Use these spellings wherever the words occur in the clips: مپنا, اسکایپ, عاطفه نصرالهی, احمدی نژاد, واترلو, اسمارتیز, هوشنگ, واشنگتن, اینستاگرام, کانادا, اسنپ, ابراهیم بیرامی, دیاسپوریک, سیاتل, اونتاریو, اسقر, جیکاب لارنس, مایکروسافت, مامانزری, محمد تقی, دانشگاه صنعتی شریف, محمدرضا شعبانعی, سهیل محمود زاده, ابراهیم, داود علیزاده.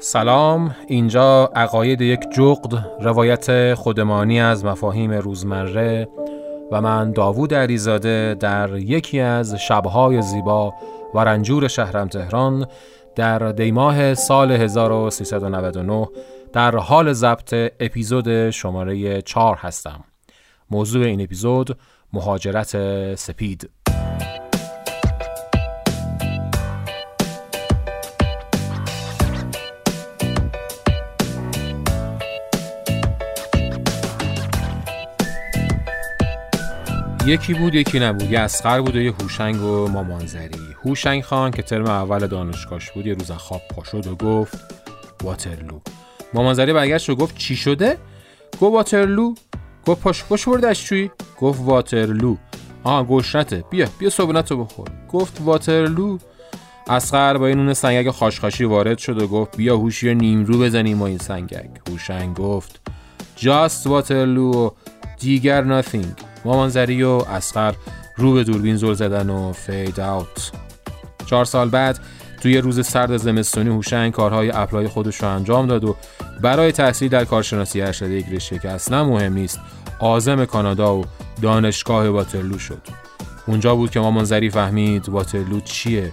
سلام، اینجا عقاید یک جغد، روایت خودمانی از مفاهیم روزمره و من داود علیزاده در یکی از شبهای زیبا و رنجور شهرم تهران در دیماه سال 1399 در حال ضبط اپیزود شماره 4 هستم. موضوع این اپیزود مهاجرت سپید. یکی بود یکی نبود، یه اسقر بود و یه هوشنگ و مامانزری. هوشنگ خان که ترم اول دانشگاهش بود یه روز خواب پاشد و گفت واترلو. مامانزری برگشت و گفت چی شده؟ گفت واترلو. گفت پاش بردش چوی؟ گفت واترلو. آها گشنته، بیا صبونتو بخور. گفت واترلو. اسقر با این نون سنگک خاشخاشی وارد شد و گفت بیا هوشی نیمرو بزنیم ما این سنگک. هوشنگ گفت جاست واترلو، دیگر ناتینگ. مامانزری و اسقر رو به دوربین زل زدن و فید اوت. 4 سال بعد توی روز سرد زمستونی هوشنگ کارهای اپلای خودش رو انجام داد و برای تحصیل در کارشناسی ارشد یک رشته که اصلا مهم نیست عازم کانادا و دانشگاه واترلو شد. اونجا بود که مامانزری فهمید واترلو چیه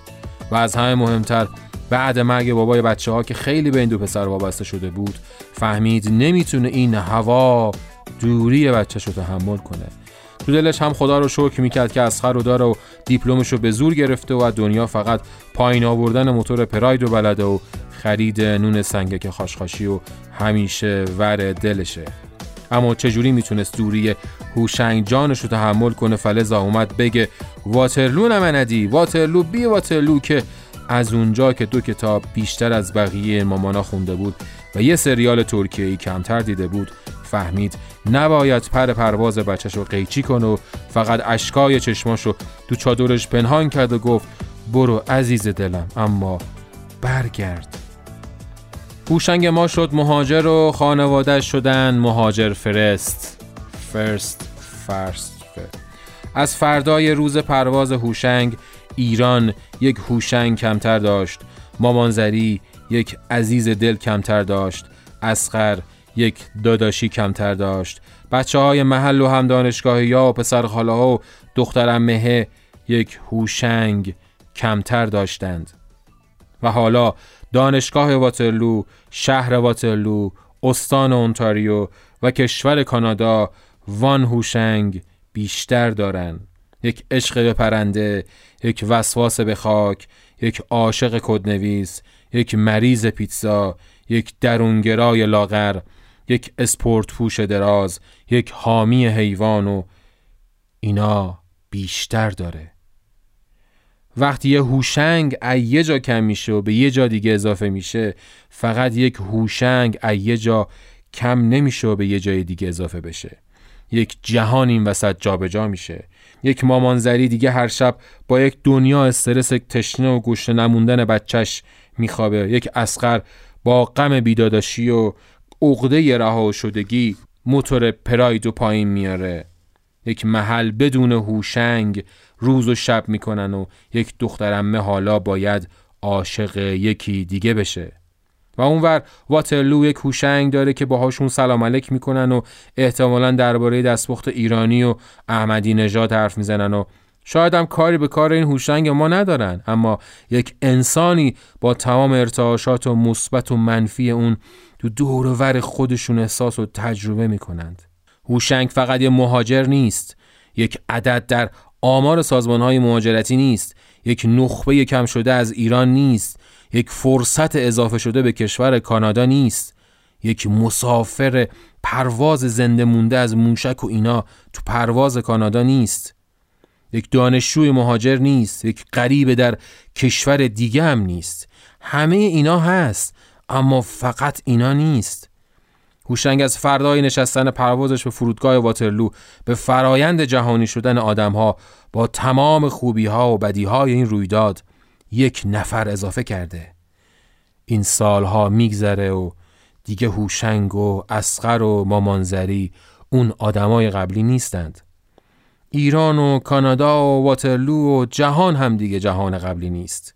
و از همه مهمتر بعد مرگ بابای بچه‌ها که خیلی به این دو پسر وابسته شده بود فهمید نمیتونه این هوا دوری بچه‌شو تحمل کنه. تو دلش هم خدا رو شکر میکرد که اسقر رو داره و دیپلمش رو به زور گرفته و دنیا فقط پایین آوردن موتور پراید رو بلده و خرید نون سنگک خاشخاشی و همیشه ور دلشه. اما چجوری میتونست دوری هوشنگ جانش رو تحمل کنه؟ فلزا اومد بگه واترلو نمندی، واترلو بی واترلو، که از اونجا که 2 کتاب بیشتر از بقیه مامانا خونده بود و یه سریال ترکیه‌ای کمتر دیده بود فهمید نباید پرواز بچه‌شو قیچی کنه و فقط اشکای چشماشو تو چادرش پنهان کرد و گفت برو عزیز دلم اما برگرد. هوشنگ ما شد مهاجر و خانواده‌اش شدن مهاجر فرست. از فردای روز پرواز هوشنگ ایران یک هوشنگ کمتر داشت، مامانزری یک عزیز دل کمتر داشت، اسقر یک داداشی کمتر داشت، بچه‌های محل و هم دانشگاهی‌ها و پسرخاله‌ها و دختر عمه یک هوشنگ کمتر داشتند. و حالا دانشگاه واترلو، شهر واترلو، استان اونتاریو و کشور کانادا وان هوشنگ بیشتر دارن. یک عشق به پرنده، یک وسواس به خاک، یک عاشق کدنویس، یک مریض پیتزا، یک درونگرای لاغر، یک اسپورت پوش دراز، یک حامی حیوان و اینا بیشتر داره. وقتی یه هوشنگ یه جا کم میشه و به یه جا دیگه اضافه میشه، فقط یک هوشنگ یه جا کم نمیشه و به یه جای دیگه اضافه بشه. یک جهان این وسط جابجا میشه. یک مامانزری دیگه هر شب با یک دنیا استرس تشنه و گوشه نموندن بچهش میخوابه. یک اسقر با غم بیداداشی و عقده رها شدگی موتور پراید و پایین میاره. یک محل بدون هوشنگ روز و شب میکنن و یک دخترعمه حالا باید عاشق یکی دیگه بشه. و اونور واترلو یک هوشنگ داره که باهاشون سلام علیک میکنن و احتمالاً درباره دستپخت ایرانی و احمدی نژاد حرف میزنن و شاید هم کاری به کار این هوشنگ ما ندارن، اما یک انسانی با تمام ارتعاشات و مثبت و منفی اون تو دور و ور خودشون احساس و تجربه میکنند. هوشنگ فقط یه مهاجر نیست، یک عدد در آمار سازمانهای مهاجرتی نیست، یک نخبه کم شده از ایران نیست، یک فرصت اضافه شده به کشور کانادا نیست، یک مسافر پرواز زنده مونده از موشک و اینا تو پرواز کانادا نیست، یک دانشجوی مهاجر نیست، یک غریبه در کشور دیگه هم نیست. همه اینا هست اما فقط اینا نیست. هوشنگ از فردای نشستن پروازش به فرودگاه واترلو به فرایند جهانی شدن آدم‌ها با تمام خوبی‌ها و بدی‌های این رویداد 1 نفر اضافه کرده. این سالها میگذره و دیگه هوشنگ و اسقر و مامانزری اون آدمای قبلی نیستند. ایران و کانادا و واترلو و جهان هم دیگه جهان قبلی نیست.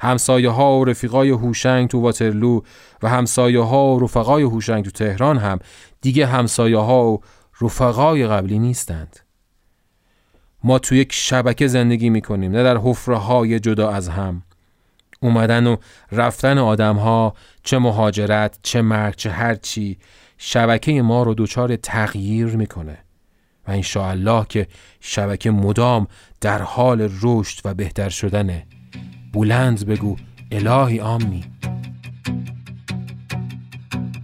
همسایه ها و رفیقای هوشنگ تو واترلو و همسایه ها و رفقای هوشنگ تو تهران هم دیگه همسایه ها و رفقای قبلی نیستند. ما تو یک شبکه زندگی میکنیم، نه در حفره های جدا از هم. اومدن و رفتن آدم ها، چه مهاجرت، چه مرگ، چه هر چی، شبکه ما رو دوچار تغییر میکنه و انشاءالله که شبکه مدام در حال رشد و بهتر شدنه. بلند بگو الهی آمین.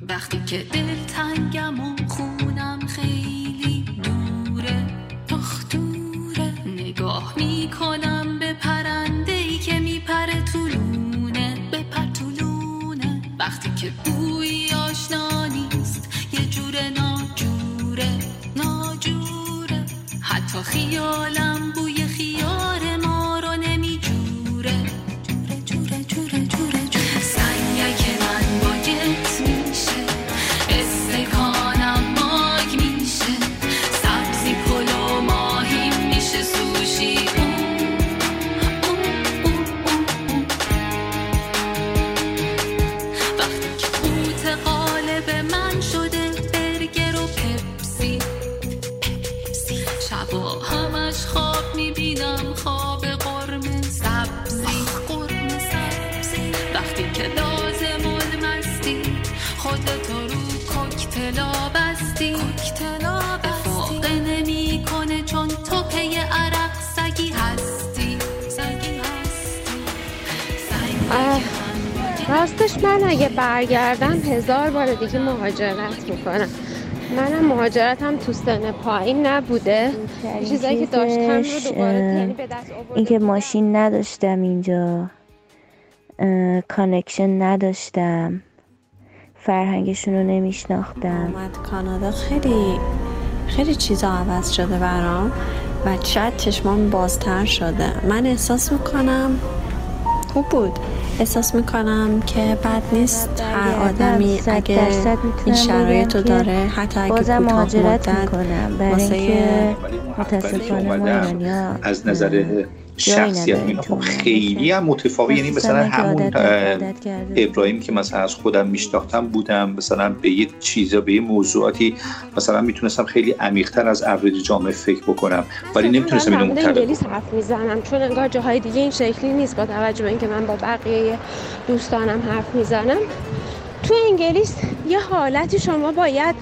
وقتی که دلتنگم و خونم خیلی دوره، دختوره، نگاه میکنم به پرنده‌ای که میپره تو لونه، به پتولونه. وقتی که بوی آشنا نیست، یه جوره ناجوره، ناجوره. حتی خیالم بوی خیار ما رو نمیجوره. راستش من اگه برگردم 1000 بار دیگه مهاجرت میکنم. منم مهاجرتم تو سن پایین نبوده، چیزایی که داشتم رو دوباره تنی به دست آوردم. اینکه ماشین نداشتم، اینجا کانکشن نداشتم، فرهنگشون رو نمیشناختم. اومد کانادا خیلی خیلی چیزا عوض شده برام و شاید چشمام بازتر شده. من احساس میکنم خوب بود، احساس میکنم که بد نیست هر آدمی اگه این شرایطو داره، حتی اگه بازم مهاجرت میکنم، برای اینکه متاسفانه ما ایرانی‌ها از نظر شخصیت می‌خوام خیلی هم متفاوتی. یعنی مثلا همون ابراهیم که مثلا از خودم میشناختم بودم، مثلا به یه چیزا، به یه موضوعاتی مثلا میتونستم خیلی عمیق‌تر از اوریج جامعه فکر بکنم، ولی نمیتونستم اینو متعارف انگلیس حرف میزنم، چون انگار جاهای دیگه این شکلی نیست. با توجه به اینکه من با بقیه دوستانم حرف میزنم تو انگلیس، یه حالتی شما باید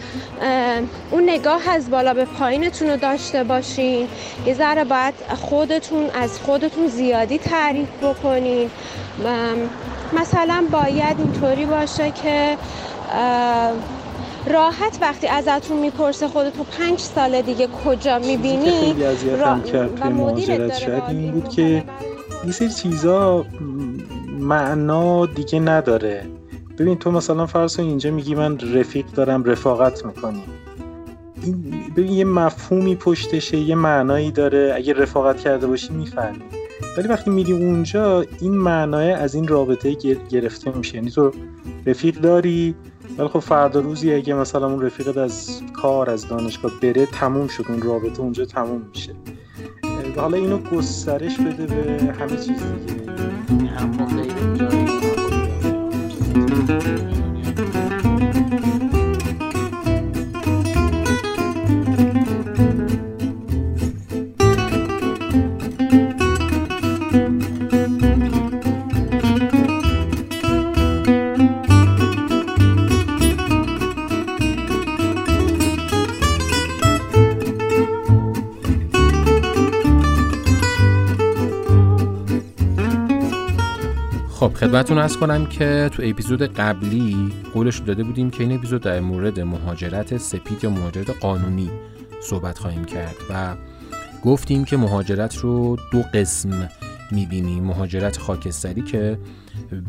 اون نگاه از بالا به پایینتون رو داشته باشین، یه ذره باید خودتون از خودتون زیادی تعریف بکنین. مثلا باید اینطوری باشه که راحت وقتی ازتون میپرسه خودتو 5 سال دیگه کجا میبینی. و مدیرت شاید این بود که یه سری چیزا معنا دیگه نداره. ببین تو مثلا فرض اینجا میگی من رفیق دارم، رفاقت میکنی، این ببین یه مفهومی پشتشه، یه معنایی داره، اگه رفاقت کرده باشی میفهمی. ولی وقتی میری اونجا این معنای از این رابطه گرفته میشه. یعنی تو رفیق داری، ولی خب فردا روزی اگه مثلا اون رفیقت از کار، از دانشگاه بره، تموم شد اون رابطه، اونجا تموم میشه. حالا اینو گسترش بده به همه چیز دیگه. این هم خب خدمتتون عرض کنم که تو اپیزود قبلی قولش داده بودیم که این اپیزود در مورد مهاجرت سپید یا مهاجرت قانونی صحبت خواهیم کرد و گفتیم که مهاجرت رو 2 قسم می‌بینیم: مهاجرت خاکستری که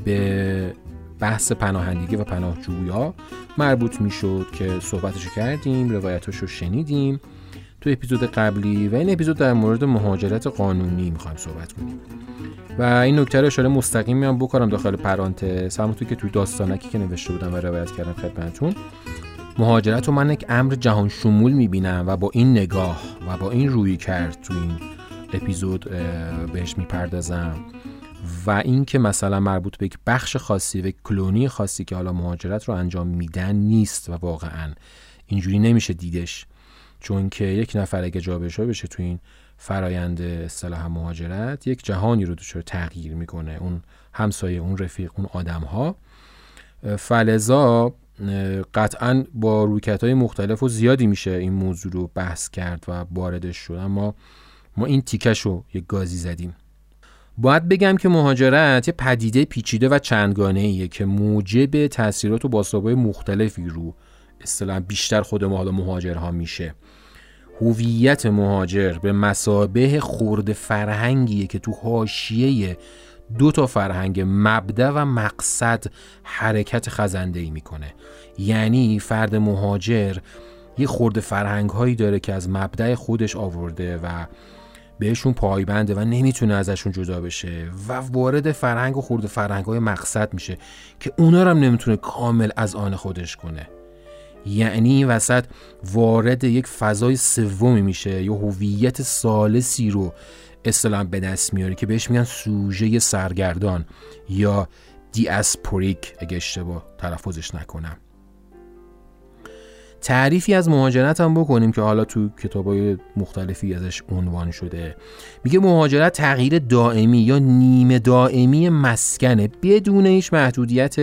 به بحث پناهندگی و پناهجویا مربوط می‌شد که صحبتش کردیم، روایتش رو شنیدیم، تو اپیزود قبلی و این اپیزود در مورد مهاجرت قانونی میخوایم صحبت کنیم و این نکته رو اشاره مستقیمی هم بکنم داخل پرانتز، همونطور که توی داستانکی که نوشته بودم و روایت کردم خدمتتون، مهاجرت رو من یک امر جهان شمول میبینم و با این نگاه و با این رویکرد تو این اپیزود بهش میپردازم و این که مثلا مربوط به یک بخش خاصی و یک کلونی خاصی که حالا مهاجرت رو انجام میدن نیست و واقعا اینجوری نمیشه دیدش، چون که یک نفر اگه جابجا بشه تو این فرایند اصطلاحاً مهاجرت یک جهانی رو دچار تغییر میکنه، اون همسایه، اون رفیق، اون آدم‌ها، فلذا قطعاً با رویکردهای مختلف و زیادی میشه این موضوع رو بحث کرد و باردش شد، اما ما این تیکش رو یک گازی زدیم. باید بگم که مهاجرت یه پدیده پیچیده و چندگانه‌ایه که موجب تأثیرات و بازتاب‌های مختلفی رو اصطلاحاً بیشتر خود ما حالا مهاجرها میشه. هویت مهاجر به مثابه خرد فرهنگیه که تو حاشیه دو تا فرهنگ مبدأ و مقصد حرکت خزنده‌ای میکنه، یعنی فرد مهاجر یه خرد فرهنگ هایی داره که از مبدأ خودش آورده و بهشون پایبنده و نمیتونه ازشون جدا بشه و وارد فرهنگ و خرد فرهنگ های مقصد میشه که اونا رو هم نمیتونه کامل از آن خودش کنه، یعنی این وسط وارد یک فضای سومی میشه یا هویت ثالثی رو اصطلاحاً به دست میاره که بهش میگن سوژه سرگردان یا دیاسپوریک اگه اشتباه تلفظش نکنم. تعریفی از مهاجرت هم بکنیم که حالا تو کتاب‌های مختلفی ازش عنوان شده. میگه مهاجرت تغییر دائمی یا نیمه دائمی مسکنه بدون هیچ محدودیت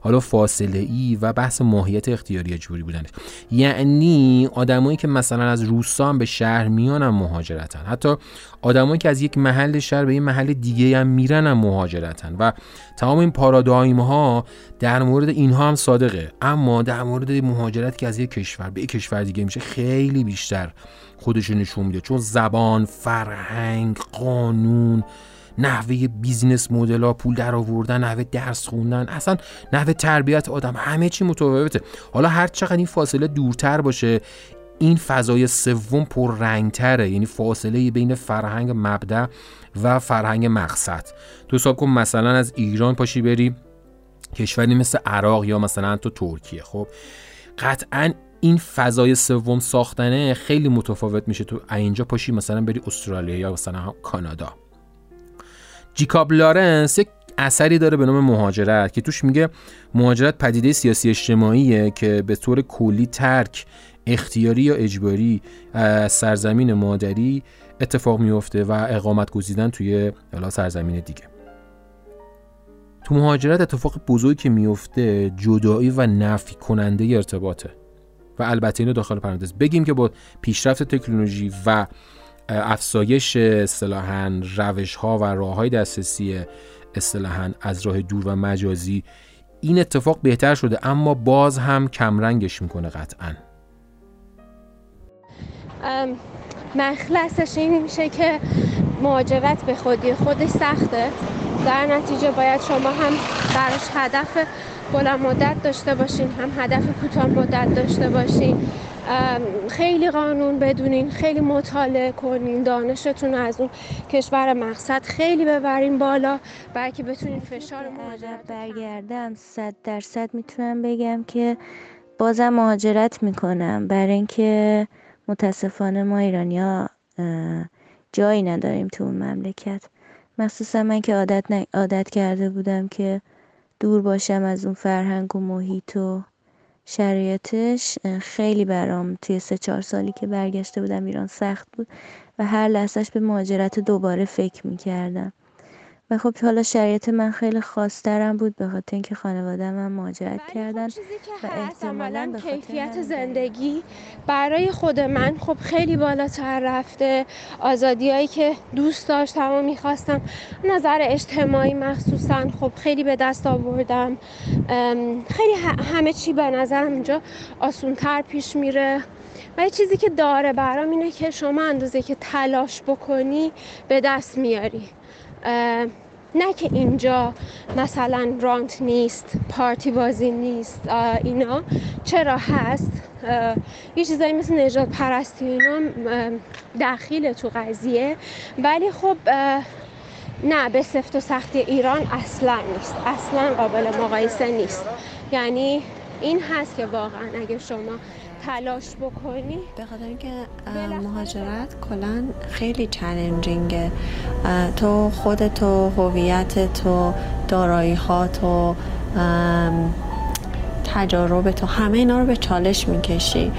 حالا فاصله‌ای و بحث ماهیت اختیاری جوری بودنش، یعنی آدمایی که مثلا از روستا به شهر میانن مهاجرتن، حتی آدمایی که از یک محل شهر به یک محل دیگه هم میرن هم مهاجرتن و تمام این پارادایم ها در مورد اینها هم صادقه، اما در مورد مهاجرت که از یک کشور به یک کشور دیگه میشه خیلی بیشتر خودش رو نشون میده، چون زبان، فرهنگ، قانون، نحوه بیزینس مدل‌ها، پول درآوردن، نحوه درس خوندن، اصلا نحوه تربیت آدم، همه چی متفاوته. حالا هر چقدر این فاصله دورتر باشه این فضای سوم پررنگ‌تره، یعنی فاصله بین فرهنگ مبدأ و فرهنگ مقصد. تو حساب کن مثلا از ایران پاشی بری کشوری مثل عراق یا مثلا تو ترکیه، خب قطعاً این فضای سوم ساختنه خیلی متفاوت میشه تو اینجا پاشی مثلا بری استرالیا یا مثلا کانادا. جیکاب لارنس یک اثری داره به نام مهاجرت که توش میگه مهاجرت پدیده سیاسی اجتماعیه که به طور کلی ترک اختیاری یا اجباری از سرزمین مادری اتفاق میفته و اقامت گزیدن توی سرزمین دیگه. تو مهاجرت اتفاق بزرگی که میفته جدایی و نفی کننده ارتباطه و البته اینو داخل پرانتز بگیم که با پیشرفت تکنولوژی و افزایش اصطلاحاً روش‌ها و راه‌های دسترسی اصطلاحاً از راه دور و مجازی این اتفاق بهتر شده، اما باز هم کمرنگش میکنه قطعاً. مخلصش این میشه که مهاجرت به خودی خودش سخته، در نتیجه باید شما هم براش هدف بلند مدت داشته باشین، هم هدف کوتاه مدت داشته باشین، خیلی قانون بدونین، خیلی مطالعه کنین، دانشتون از اون کشور مقصد خیلی ببرین بالا، بلکه بتونین فشار مهاجرت برگردم. 100% میتونم بگم که بازم مهاجرت میکنم، برای اینکه متاسفانه ما ایرانی‌ها جایی نداریم تو اون مملکت، مخصوصا من که عادت کرده بودم که دور باشم از اون فرهنگ و محیط و شرایطش. خیلی برام توی 3-4 سالی که برگشته بودم ایران سخت بود و هر لحظهش به مهاجرت دوباره فکر میکردم و خب حالا شرایط من خیلی خاص‌ترم بود به خاطر اینکه خانواده‌ام هم مهاجرت کردن و احتمالاً کیفیت زندگی برای خود من خب خیلی بالاتر رفته، آزادیایی که دوست داشتم و می‌خواستم، نظر اجتماعی مخصوصاً خب خیلی به دست آوردم، خیلی همه چی به نظرم اینجا آسان‌تر پیش میره و یه چیزی که داره برام اینه که شما اندازه که تلاش بکنی به دست میاری. نه که اینجا مثلا رانت نیست، پارتی بازی نیست، اینا چرا هست، یه چیزایی مثل نژاد پرستی اینا دخیل تو قضیه، ولی خب نه به سفت و سختی ایران اصلا نیست، اصلا قابل مقایسه نیست. یعنی این هست که واقعا اگه شما تلاش بکنی، به خاطر اینکه مهاجرت کلا خیلی چالنجینگه، تو خودت و هویتت و دارایی‌هات و تجاربت و همه اینا رو به چالش میکشی،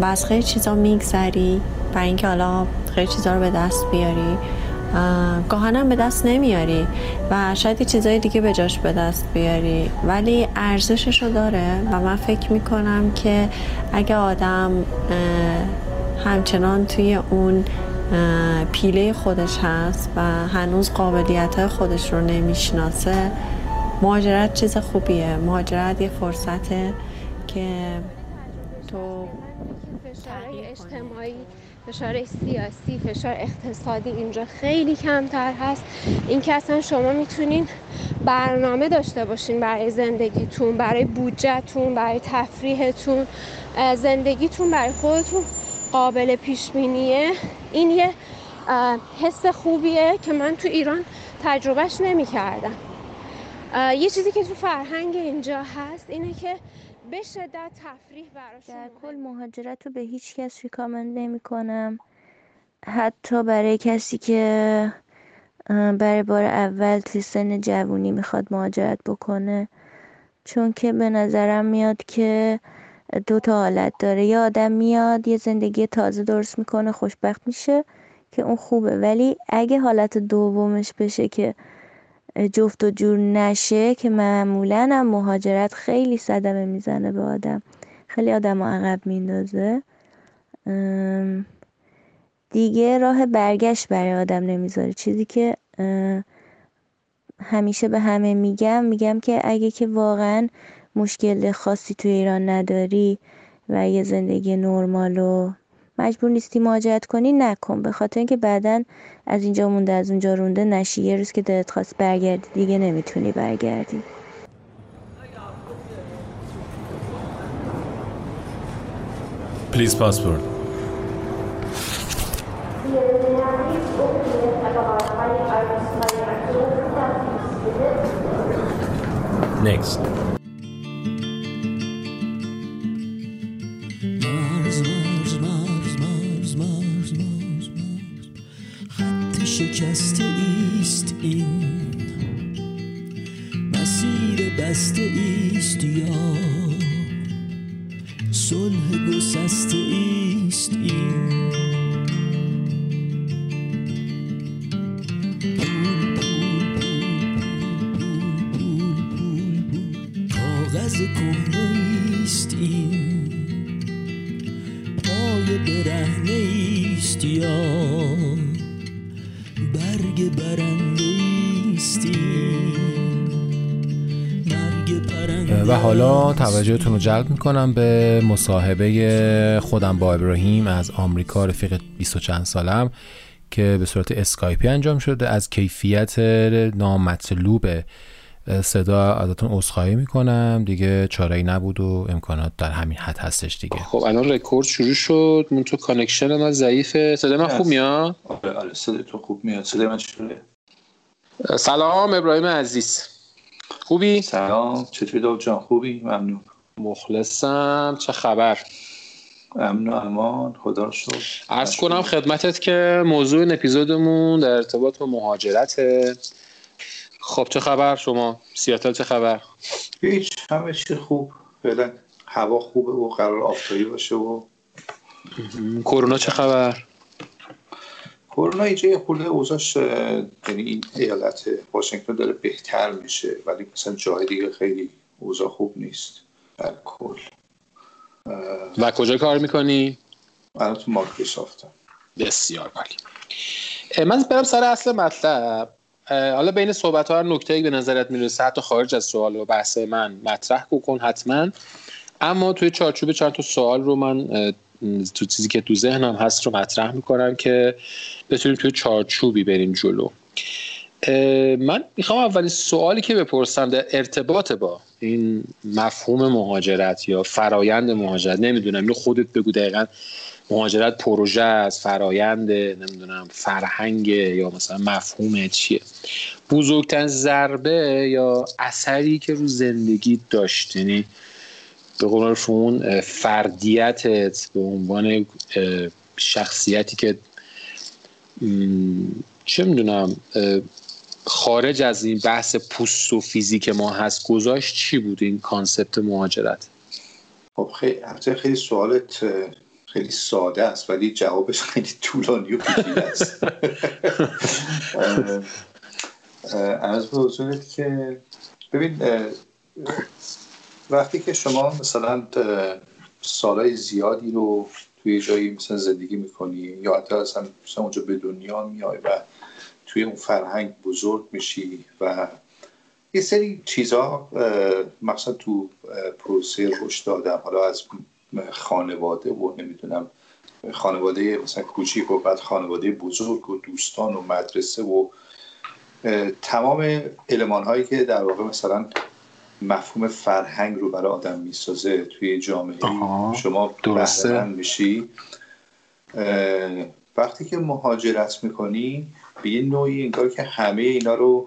باز خیلی چیزا میگذری برای اینکه حالا خیلی چیزا رو به دست بیاری، گاهن هم به دست نمیاری و شاید چیزای دیگه به جاش به دست بیاری، ولی ارزشش رو داره و من فکر میکنم که اگه آدم همچنان توی اون پیله خودش هست و هنوز قابلیت‌های خودش رو نمیشناسه، مهاجرت چیز خوبیه. مهاجرت یه فرصته که تو فشارهای اجتماعی، فشار سیاسی، فشار اقتصادی اینجا خیلی کمتر هست. اینکه اصلا شما میتونین برنامه داشته باشین برای زندگیتون، برای بودجهتون، برای تفریحتون، زندگیتون برای خودتون قابل پیش بینیه. این یه حس خوبیه که من تو ایران تجربهش نمی‌کردم. یه چیزی که تو فرهنگ اینجا هست اینه که به شدت تفریح براشون. در کل مهاجرت رو به هیچ کس ریکامند نمی کنم، حتی برای کسی که برای بار اول توی سن جوونی میخواد مهاجرت بکنه، چون که به نظرم میاد که دو تا حالت داره. یه آدم میاد یه زندگی تازه درست میکنه، خوشبخت میشه که اون خوبه، ولی اگه حالت دومش بشه که جفت و جور نشه، که معمولاً هم مهاجرت خیلی صدمه میزنه به آدم، خیلی آدم رو عقب میندازه، دیگه راه برگشت برای آدم نمیذاره. چیزی که همیشه به همه میگم که اگه که واقعاً مشکل خاصی تو ایران نداری و یه زندگی نرمال و مجبور نیستی مهاجرت کنی، نکن، به خاطر اینکه بعدن از اینجا مونده از اونجا رونده نشی، یه روز که دلت خواست برگردی دیگه نمیتونی برگردی. پلیز پاسپورت. نیکست. شکسته ایست این مسیر، بسته ایست یا صلح گسسته ایست این. پول کاغذ کهنه ایست این، پای برهنه ایست یا مرگ برنده ایستی، مرگ پرنده. و حالا توجهتون رو جلب میکنم به مصاحبه خودم با ابراهیم از آمریکا، رفیق 20 و چند سالم که به صورت اسکایپی انجام شده. از کیفیت نامطلوب صدا ازتون عذرخواهی میکنم، دیگه چاره‌ای نبود و امکانات در همین حد هستش دیگه. خب الان رکورد شروع شد، من تو کانکشن من ضعیفه. صدای من خوب میاد؟ آره صدای تو خوب میاد. صدای من چطوره؟ سلام ابراهیم عزیز، خوبی؟ سلام، چطوری داود جان؟ خوبی؟ ممنون، مخلصم. چه خبر؟ امن و امان، خدا رو شکر. عرض کنم خدمتت که موضوع این اپیزودمون در ارتباط با مهاجرته. خب چه خبر شما؟ سیاتل چه خبر؟ هیچ، همه چی خوب. فعلا هوا خوبه و قرار آفتابی باشه. و کرونا چه خبر؟ کرونا اینجا یه خورده اوضاعش، یعنی این ایالت واشنگتن داره بهتر میشه، ولی مثلا جای دیگه خیلی اوضاع خوب نیست در کل. و کجا کار میکنی؟ من تو مایکروسافت. بسیار عالی. من برم سر اصل مطلب. حالا بین صحبت‌ها هر نکته‌ای به نظرت میرسه حتی خارج از سوال و بحث من مطرح کن حتما، اما توی چارچوب چند تا سوال رو من تو چیزی که تو ذهنم هست رو مطرح می‌کنم که بتونیم توی چارچوبی بریم جلو. من میخوام اولین سوالی که بپرسم در ارتباط با این مفهوم مهاجرت یا فرایند مهاجرت، نمیدونم اینو خودت بگو دقیقاً مهاجرت پروژه است، فرایند، نمیدونم فرهنگ، یا مثلا مفهوم چیه؟ بزرگترین ضربه یا اثری که رو زندگی داشت، یعنی به قول اون فردیتت به عنوان شخصیتی که چه میدونم خارج از این بحث پوست و فیزیک ما هست، گذاشت چی بود این کانسپت مهاجرت؟ خب خیلی سوالت خیلی ساده است ولی جوابش خیلی طولانی و پیچیده است. عرض به حضورت که ببین وقتی که شما مثلا سالای زیادی رو توی جایی مثلا زندگی میکنی یا حتی اصلا اونجا به دنیا میای و توی اون فرهنگ بزرگ میشی و یه سری چیزها مثلا تو پروسه رشد آدم، حالا از خانواده و نمیدونم خانواده مثلا کوچیک و بعد خانواده بزرگ و دوستان و مدرسه و تمام المان‌هایی که در واقع مثلا مفهوم فرهنگ رو برای آدم میسازه توی جامعه شما بهره‌مند میشی. وقتی که مهاجرت میکنی به یه نوعی انگار که همه اینا رو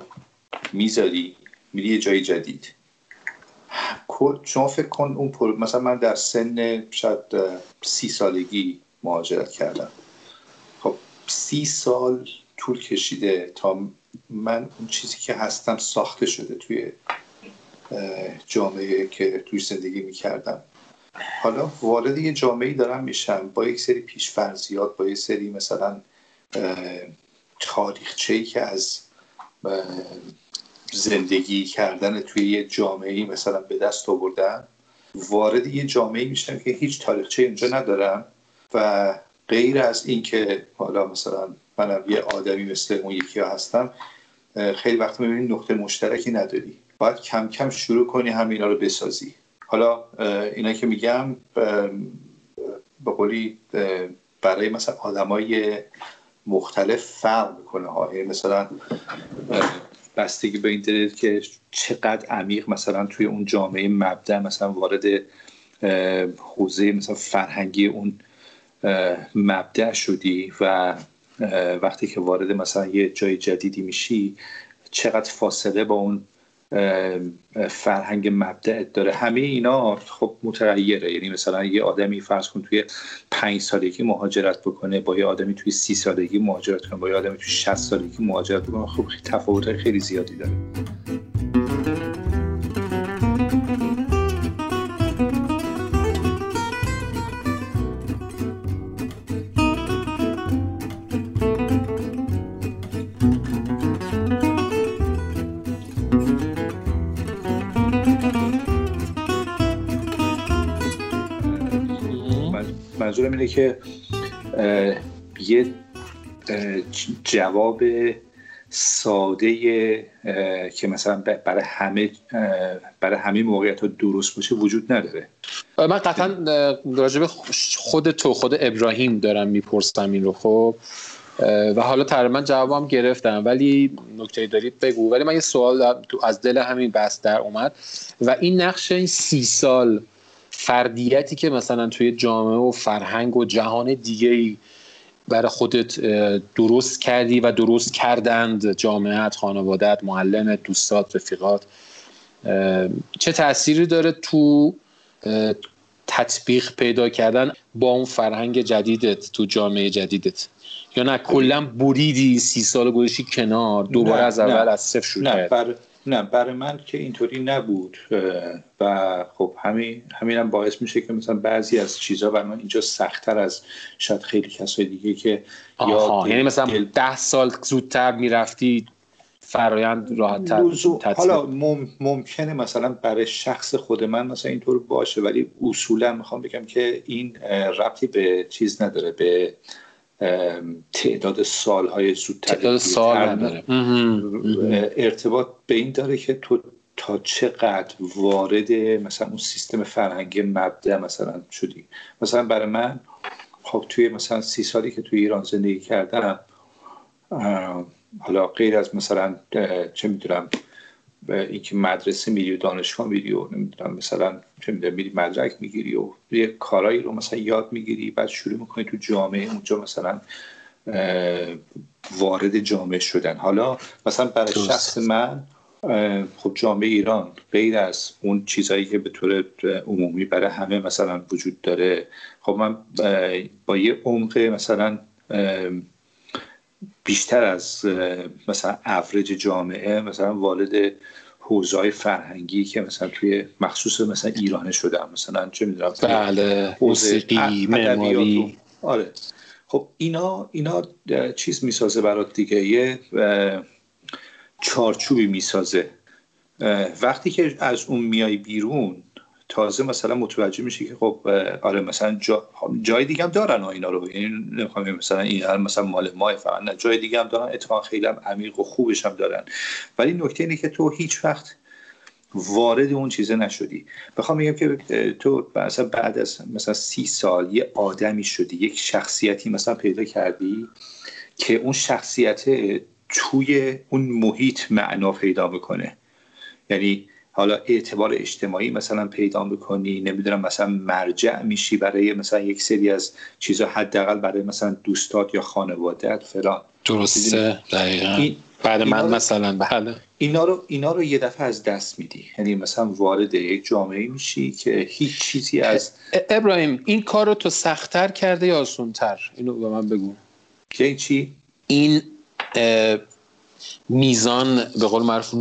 میذاری، میری یه جای جدید. شما فکر کن اون مثلا من در سن شاید 30 سالگی مهاجرت کردم. خب 30 سال طول کشیده تا من اون چیزی که هستم ساخته شده توی جامعه که توی زندگی میکردم. حالا وارد یه جامعه دارم میشم با یک سری پیش‌فرضیات، با یک سری مثلا تاریخچه‌ای که از زندگی کردن توی یه جامعه مثلا به دست آوردم. وارد یه جامعه میشم که هیچ تاریخچه اینجا ندارم و غیر از این که حالا مثلا منم یه آدمی مثل اون یکی ها هستم، خیلی وقت میبینی نقطه مشترکی نداری. باید کم کم شروع کنی همینا رو بسازی. حالا اینا که میگم به قولی برای مثلا آدمای مختلف فرق میکنه ها، یعنی مثلا بستگی به این داره که چقدر عمیق مثلا توی اون جامعه مبدأ مثلا وارد حوزه مثلا فرهنگی اون مبدأ شدی و وقتی که وارد مثلا یه جای جدیدی میشی چقدر فاصله با اون فرهنگ مبدأ داره. همه اینا خب متغیره، یعنی مثلا یه آدمی فرض کن توی 5 سالگی مهاجرت بکنه با یه آدمی توی 30 سالگی مهاجرت کنه با یه آدمی توی 60 سالگی مهاجرت بکنه، خب تفاوت‌های خیلی زیادی داره. منظورم اینه که یه جواب ساده که مثلا برای همه موقعیت ها درست باشه وجود نداره. من قطعا راجع به خود ابراهیم دارم میپرسم این رو، خب و حالا تقریبا جوابم گرفتم ولی نکته داری بگو. ولی من یه سوال از دل همین بحث در اومد و این نقش این 30 سال فردیتی که مثلا توی جامعه و فرهنگ و جهان دیگه‌ای برای خودت درست کردی و درست کردند جامعهت، خانوادهت، معلمت، دوستات، رفیقات، چه تأثیری داره تو تطبیق پیدا کردن با اون فرهنگ جدیدت تو جامعه جدیدت؟ یا نه کلا بریدی 30 سال گذشتی کنار دوباره از اول از صفر شروع کردی؟ نه، برای من که اینطوری نبود و خب همینم باعث میشه که مثلا بعضی از چیزها برای من اینجا سخت‌تر از شاید خیلی کسای دیگه که یعنی مثلا 10 سال زودتر میرفتی فرایند راحت‌تر حالا ممکنه مثلا برای شخص خود من مثلا اینطور باشه ولی اصولا میخوام بگم که این ربطی به چیز نداره، به تعداد سالهای زودتر تعداد سال ارتباط به این داره که تو تا چقدر وارد مثلا اون سیستم فرهنگی مبدأ مثلا شدی. مثلا برای من خب توی مثلا 30 سالی که توی ایران زندگی کردم حالا غیر از مثلا چه میدونم اینکه مدرسه میری و دانشگاه میری و نمیدونم مثلا چه میدونم میری مدرک میگیری و یه کارایی رو مثلا یاد میگیری، بعد شروع میکنی تو جامعه اونجا مثلا وارد جامعه شدن. حالا مثلا برای شخص من خب جامعه ایران غیر از اون چیزایی که به طور عمومی برای همه مثلا وجود داره، خب من با یه عمق مثلا بیشتر از مثلا اوریج جامعه مثلا وارد حوزه‌های فرهنگی که مثلا توی مخصوص مثلا ایران شدم، مثلا چه می‌دونم بله موسیقی، معماری، آره خب اینا چیز میسازه برات دیگه، یه چارچوبی میسازه. وقتی که از اون میای بیرون تازه مثلا متوجه میشی که خب آره مثلا جای دیگه هم دارن ها اینا رو، یعنی نمیخوام مثلا این هر مثلا مال ما فقط، نه جای دیگه هم دارن، اتفاقا خیلی هم عمیق و خوبش هم دارن، ولی نکته اینه که تو هیچ وقت وارد اون چیزه نشدی. بخوام بگم که تو مثلا بعد از مثلا 30 سال یه آدمی شدی، یک شخصیتی مثلا پیدا کردی که اون شخصیت توی اون محیط معنا پیدا بکنه، یعنی حالا اعتبار اجتماعی مثلا پیدا بکنی، نمیدونم مثلا مرجع میشی برای مثلا یک سری از چیزا، حداقل برای مثلا دوستات یا خانواده‌ات فلان. درسته، دقیقاً. بعد من مثلا بله اینا رو یه دفعه از دست میدی، یعنی مثلا وارد یک جامعه میشی که هیچ چیزی از ابراهیم، این کارو تو سخت‌تر کرده یا آسان‌تر؟ اینو به من بگو. که چی؟ این میزان به قول معروف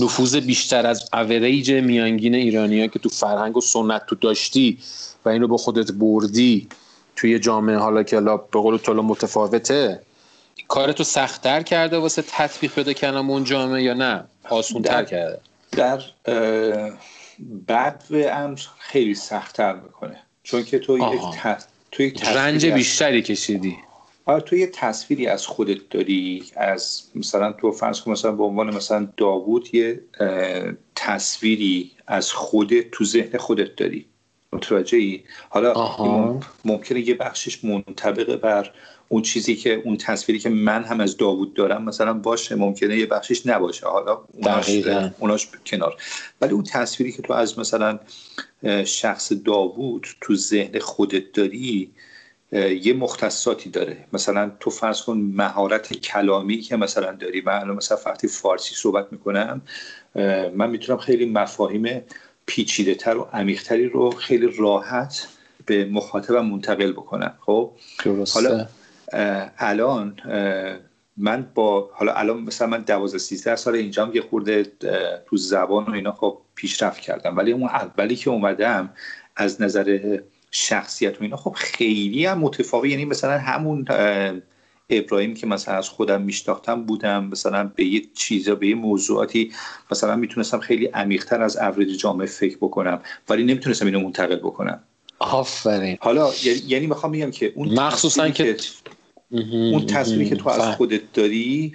نفوذ بیشتر از اوریج میانگین ایرانی‌ها که تو فرهنگ و سنت تو داشتی و این رو به خودت بردی توی جامعه، حالا که حالا به قول تو متفاوته، کارتو سخت‌تر کرده واسه تطبیق بده کنم اون جامعه یا نه آسان‌تر کرده؟ در بعد به امر خیلی سخت‌تر میکنه، چون که تو یک رنج بیشتری کشیدی. آره تو یه تصویری از خودت داری، از مثلا تو فرض کن مثلا به عنوان مثلا داوود یه تصویری از خودت تو ذهن خودت داری، متوجهی؟ حالا ممکنه یه بخشش منطبق بر اون چیزی که اون تصویری که من هم از داوود دارم مثلا باشه، ممکنه یه بخشش نباشه، حالا اوناش کنار، ولی اون تصویری که تو از مثلا شخص داوود تو ذهن خودت داری یه مختصاتی داره. مثلا تو فرض کن مهارت کلامی که مثلا داری، من مثلا وقتی فارسی صحبت میکنم من میتونم خیلی مفاهیم پیچیده تر و عمیق تری رو خیلی راحت به مخاطبم منتقل بکنم. خب حالا الان من با حالا الان مثلا من 12-13 سال اینجام یه خورده تو زبان و اینا خب پیشرفت کردم، ولی اون اولی که اومدم از نظر شخصیت و اینا خب خیلی هم متفاوت، یعنی مثلا همون ابراهیم که مثلا از خودم میشناختم بودم، مثلا به یه چیزا به یه موضوعاتی مثلا میتونستم خیلی عمیق‌تر از اوریج جامعه فکر بکنم، ولی نمیتونستم اینو منتقل بکنم. آفرین. حالا یعنی میخوام بگم که اون مخصوصا که اون تصویری که تو از خودت داری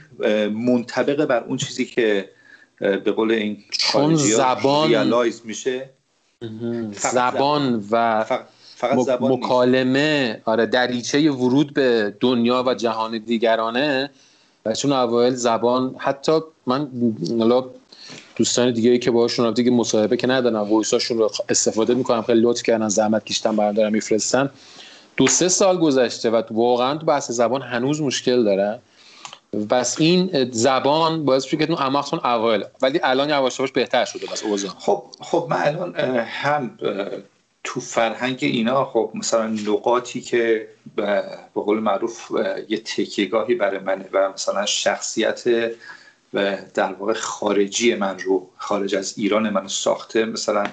منطبق بر اون چیزی که به قول این زبان ریالایز میشه، زبان و فقط زبان مکالمه. آره دریچه ورود به دنیا و جهان دیگرانه، و چون اوایل زبان، حتی من دوستان دیگه که باهاشون دیگه مصاحبه که ندارم وایساشون رو استفاده میکنم، خیلی لطف کردن زحمت کشیدن برام دارن میفرستن، 2-3 سال گذشته و واقعا تو بحث زبان هنوز مشکل دارن. بس این زبان باعث میشه که اون عمقتون اوایل، ولی الان یواش یواش بهتر شده بس اوضاع. خب من الان هم تو فرهنگ اینا خب مثلا نقاطی که به قول معروف یه تکیه‌گاهی برای منه و مثلا شخصیت و در واقع خارجی من رو، خارج از ایران من ساخته، مثلا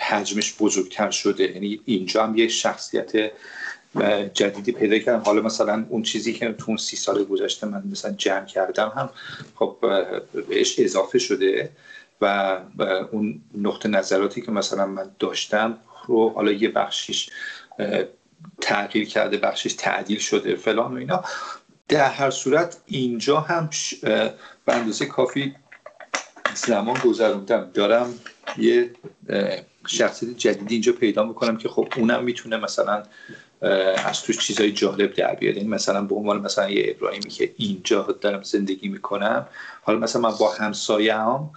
حجمش بزرگتر شده، یعنی اینجا هم یه شخصیت جدیدی پیدا کردم. حالا مثلا اون چیزی که تو اون 30 سال گذشته من مثلا جمع کردم هم خب بهش اضافه شده و اون نقطه نظراتی که مثلا من داشتم رو حالا یه بخشیش تغییر کرده، بخشیش تعدیل شده فلان و اینا. در هر صورت اینجا هم به اندازه کافی زمان گذروندم، دارم یه شخصیت جدیدی اینجا پیدا میکنم که خب اونم میتونه مثلا از توش چیزای جالب در بیاد. این مثلا به عنوان مثلا یه ابراهیمی که اینجا دارم زندگی میکنم، حالا مثلا من با همسایه‌ام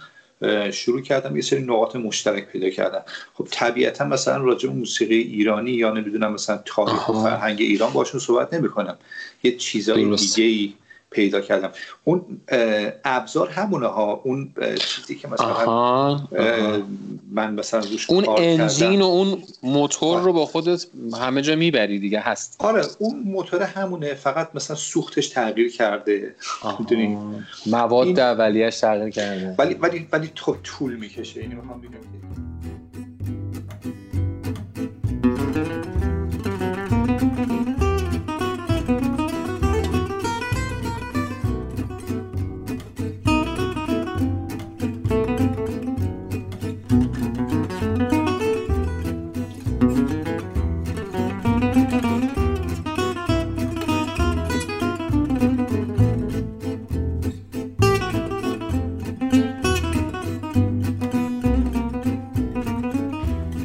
شروع کردم یه سری نقاط مشترک پیدا کردم. خب طبیعتا مثلا راجع به موسیقی ایرانی یا نمیدونم مثلا تاریخ و فرهنگ ایران باشون صحبت نمیکنم، یه چیزای دیگه‌ای پیدا کردم. اون ابزار همونه ها، اون چیزی که مثلا من مثلا روش کار کردم، اون انجین و اون موتور رو با خودت همه جا میبری دیگه، هست. آره اون موتور همونه، فقط مثلا سوختش تغییر کرده، میدونی مواد اولیه‌اش تغییر کرده، ولی خب طول میکشه. اینو میخوام بگم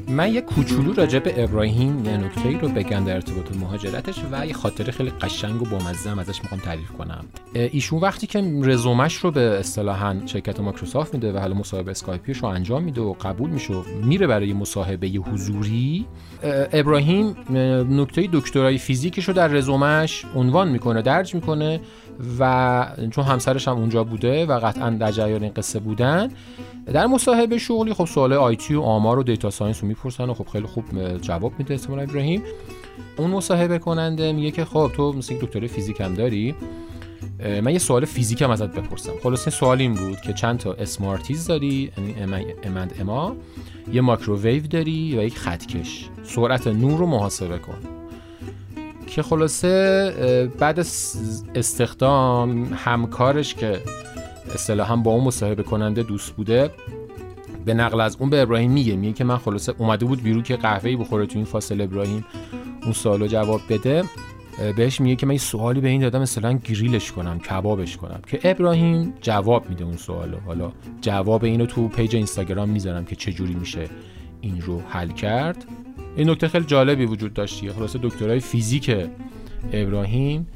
من یه کوچولو راجع به ابراهیم یه نکته‌ای رو بگم در ارتباط مهاجرتش و یه خاطره خیلی قشنگ و بامزه هم ازش میخوام تعریف کنم. ایشون وقتی که رزومش رو به اصطلاحاً شرکت مایکروسافت میده و حالا مصاحبه اسکایپیش رو انجام میده و قبول میشه و میره برای مصاحبه حضوری، ابراهیم نکته دکترای فیزیکش رو در رزومش عنوان میکنه، درج میکنه و چون همسرش هم اونجا بوده و قطعاً در جریان این قصه بودن، در مصاحبه شغلی خب سوال آیتی و آمار و دیتا ساینس رو میپرسن و خب خیلی خوب جواب میده احتمالاً ابراهیم. اون مصاحبه کننده میگه که خب تو مثلا دکترای فیزیک هم داری، من یه سوال فیزیک هم ازت بپرسم. خلاصه سوال این بود که چند تا اسمارتیز داری، یعنی M&M، یه مایکروویو داری و یک خطکش، سرعت نور رو محاسبه کن. که خلاصه بعد از استخدام همکارش که اصطلاحاً با اون مصاحبه کننده دوست بوده، به نقل از اون به ابراهیم میگه که من خلاصه اومده بود بیرون که قهوه‌ای بخوره تو این فاصله ابراهیم اون سوالو جواب بده، بهش میگه که من یه سوالی به این دادم اصطلاحاً گریلش کنم، کبابش کنم، که ابراهیم جواب میده اون سوالو. حالا جواب اینو تو پیج اینستاگرام میذارم که چه جوری میشه این رو حل کرد. این نکته خیلی جالبی وجود داشت. خلاصه دکترای فیزیک ابراهیم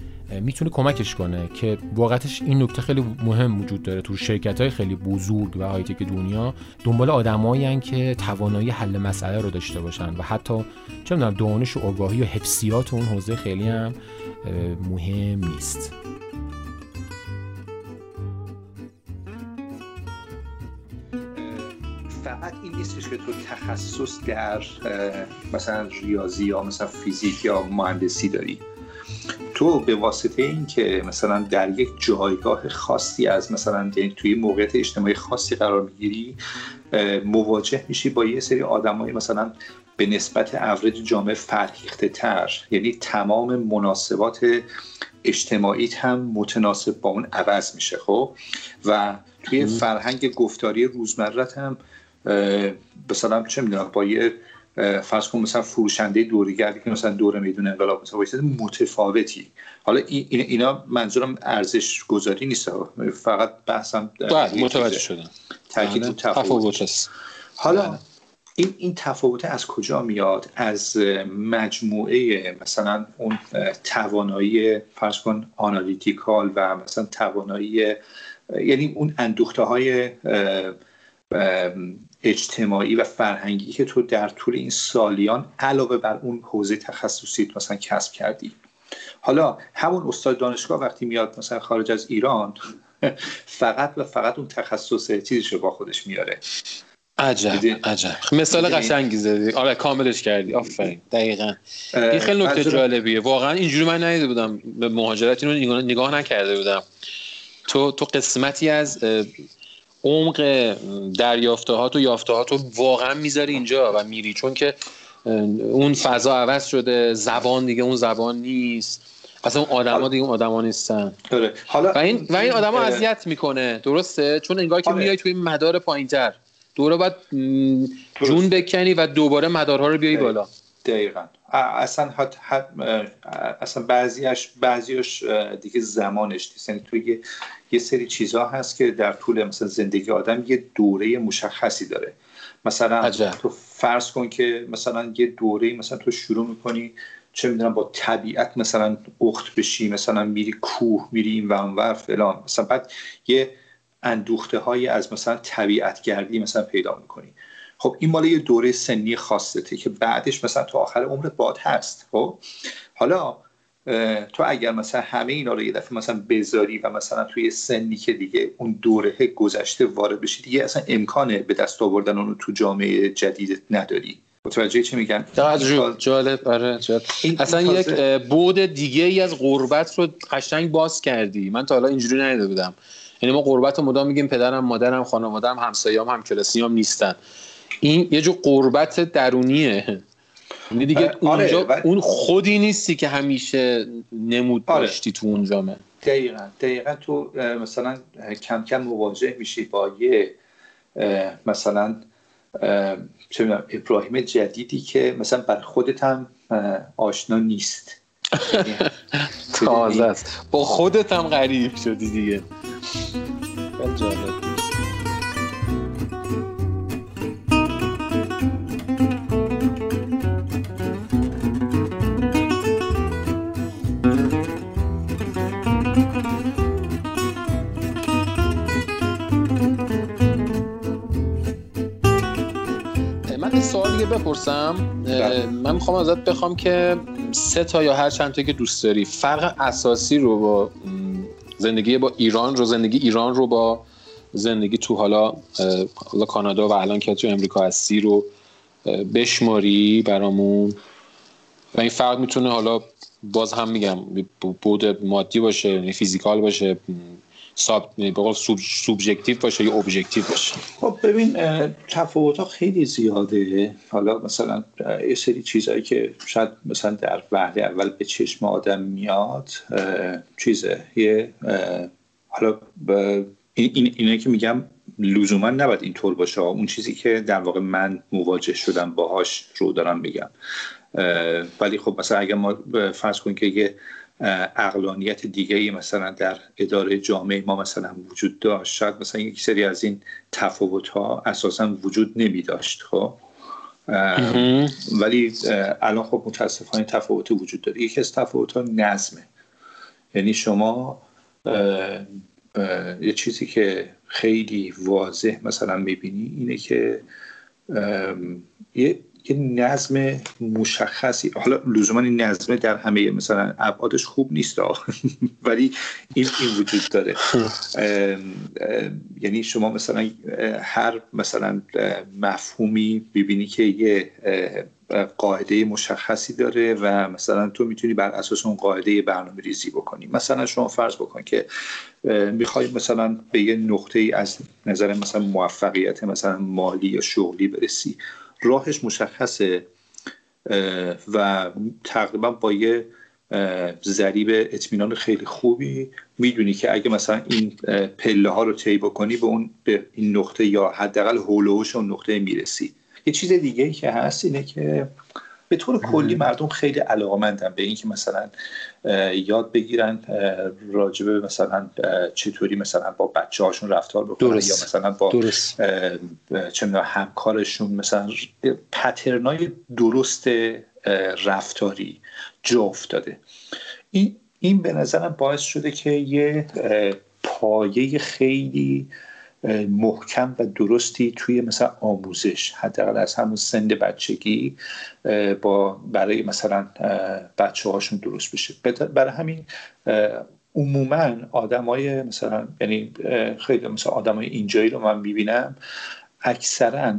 میتونه کمکش کنه که واقعتش این نکته خیلی مهم وجود داره تو شرکت‌های خیلی بزرگ و هایتک دنیا، دنبال آدمایی ان که توانایی حل مسئله رو داشته باشن و حتی چه می‌دونم دانش و آگاهی و حفظیات اون حوزه خیلی هم مهم نیست. فقط این نیستش که تو تخصص در مثلا ریاضی یا مثلا فیزیک یا مهندسی داری، تو به واسطه این که مثلا در یک جایگاه خاصی از مثلا توی موقعیت اجتماعی خاصی قرار میگیری، مواجه میشی با یه سری آدمای مثلا به نسبت اوریج جامعه فرهیخته تر، یعنی تمام مناسبات اجتماعیت هم متناسب با اون عوض میشه. خب و توی فرهنگ گفتاری روزمرت هم مثلا چه میدونم با یه فرض کن مثلا فروشنده دورگردی که مثلا دور میدون انقلاب مثلا واسه متفاوتی، حالا اینا منظورم ارزش گذاری نیست، فقط بحثم متوجه شدم تاکید رو تفاوت است. حالا این تفاوت از کجا میاد؟ از مجموعه مثلا اون توانایی فرض کن آنالیتیکال و مثلا توانایی، یعنی اون اندوخته‌های اجتماعی و فرهنگی که تو در طول این سالیان علاوه بر اون حوزه تخصصیت مثلا کسب کردی. حالا همون استاد دانشگاه وقتی میاد مثلا خارج از ایران، فقط و فقط اون تخصص چیزش رو با خودش میاره. عجب مثال قشنگی زدی. آره کاملش کردی، آفرین. دقیقاً این خیلی نکته جالبیه، واقعا اینجوری من ندیده بودم، به مهاجرت اینو نگاه نکرده بودم. تو قسمتی از عمق دریافته‌هات و یافته‌هاتو واقعا میذاری اینجا و میری، چون که اون فضا عوض شده، زبان دیگه اون زبان نیست، اصلا اون آدما دیگه اون آدما نیستن. آره. حالا و این آدما اذیت میکنه، درسته؟ چون انگار که میای توی مدار پایین‌تر، دوره باید جون بکنی و دوباره مدارها رو بیایی بالا. دقیقاً اصلا بعضیش دیگه زمانش نیست. یعنی تو یه سری چیزها هست که در طول مثلا زندگی آدم یه دوره مشخصی داره. مثلا عجب. تو فرض کن که مثلا یه دوره مثلا تو شروع میکنی چه میدونم با طبیعت مثلا اخت بشی، مثلا میری کوه، میری این ونور فلان، مثلا بعد یه اندوخته هایی از مثلا طبیعتگردی مثلا پیدا میکنی. خب این مال یه دوره سنی خاصته که بعدش مثلا تو آخر عمرت باد هست. خب حالا تو اگر مثلا همه اینا رو یه دفعه مثلا بذاری و مثلا توی سنی که دیگه اون دوره گذشته وارد بشی، دیگه اصلا امکانه به دست آوردن اون رو تو جامعه جدیدت نداری. متوجه چی میگم؟ جالب. آره اصلا یک بود دیگه ای از غربت رو قشنگ باز کردی. من تا حالا اینجوری ندیده بودم. یعنی ما غربت رو مدام میگیم پدرم، مادرم، خانواده‌ام، همسایه‌ام، همکلاسی‌ام نیستن. این یه جو غربت درونیه. یعنی دیگه اونجا اون خودی نیستی که همیشه نمود داشتی تو اون جامعه. دقیقاً تو مثلا کم کم مواجه میشی با یه مثلا چه می‌دونم ابراهیم جدیدی که مثلا بر خودت هم آشنا نیست. تازه است. با خودت هم غریب شدی دیگه. جالب. بپرسم، من میخوام ازت بخوام که 3 تا یا هر چند تا که دوست داری فرق اساسی رو با زندگی با ایران رو با زندگی تو حالا کانادا و الان که تو امریکا هستی رو بشماری برامون. و این فرق میتونه حالا باز هم میگم بود مادی باشه، فیزیکال باشه، سوبژکتیو باشه یا ابژکتیو باشه. خب ببین تفاوت‌ها خیلی زیاده. حالا مثلا یه سری چیزایی که شاید مثلا در وهله اول به چشم آدم میاد چیزه یه حالا اینه که میگم لزوما نباید اینطور باشه. اون چیزی که در واقع من مواجه شدم باهاش رو دارم میگم. ولی خب مثلا اگه ما فرض کنیم که یه عقلانیت دیگه‌ای مثلا در اداره جامعه ما مثلا وجود داشت، شاید مثلا یک سری از این تفاوت‌ها اساساً وجود نمی‌داشت. خب ولی الان خب متأسفانه تفاوت وجود داره. یکی از تفاوت‌ها نظمه. یعنی شما یه چیزی که خیلی واضح مثلا می‌بینی اینه که یه نظم مشخصی، حالا لزوما این نظم در همه مثلا ابعادش خوب نیست ولی این وجود داره. یعنی شما مثلا هر مثلا مفهومی ببینی که یه قاعده مشخصی داره و مثلا تو میتونی بر اساس اون قاعده برنامه‌ریزی بکنی. مثلا شما فرض بکن که میخوای مثلا به یه نقطه‌ای از نظر مثلا موفقیت مثلا مالی یا شغلی برسی، راهش مشخصه و تقریبا با یه ضریب اطمینان خیلی خوبی میدونی که اگه مثلا این پله ها رو طی بکنی به این نقطه یا حداقل هولوش اون نقطه میرسی. یه چیز دیگه که هست اینه که به طور کلی مردم خیلی علاقه‌مندن به این که مثلا یاد بگیرن راجبه مثلا چطوری مثلا با بچه‌هاشون رفتار بکنن، یا مثلا با چه می‌دونم همکارشون، مثلا پترنای درست رفتاری جا افتاده. این به نظرم باعث شده که یه پایه خیلی محکم و درستی توی مثلا آموزش حداقل از همون سن بچگی برای مثلا بچه‌هاشون درست بشه. برای همین عموما آدمای مثلا یعنی خیلی مثلا آدمای اینجایی رو من می‌بینم اکثرا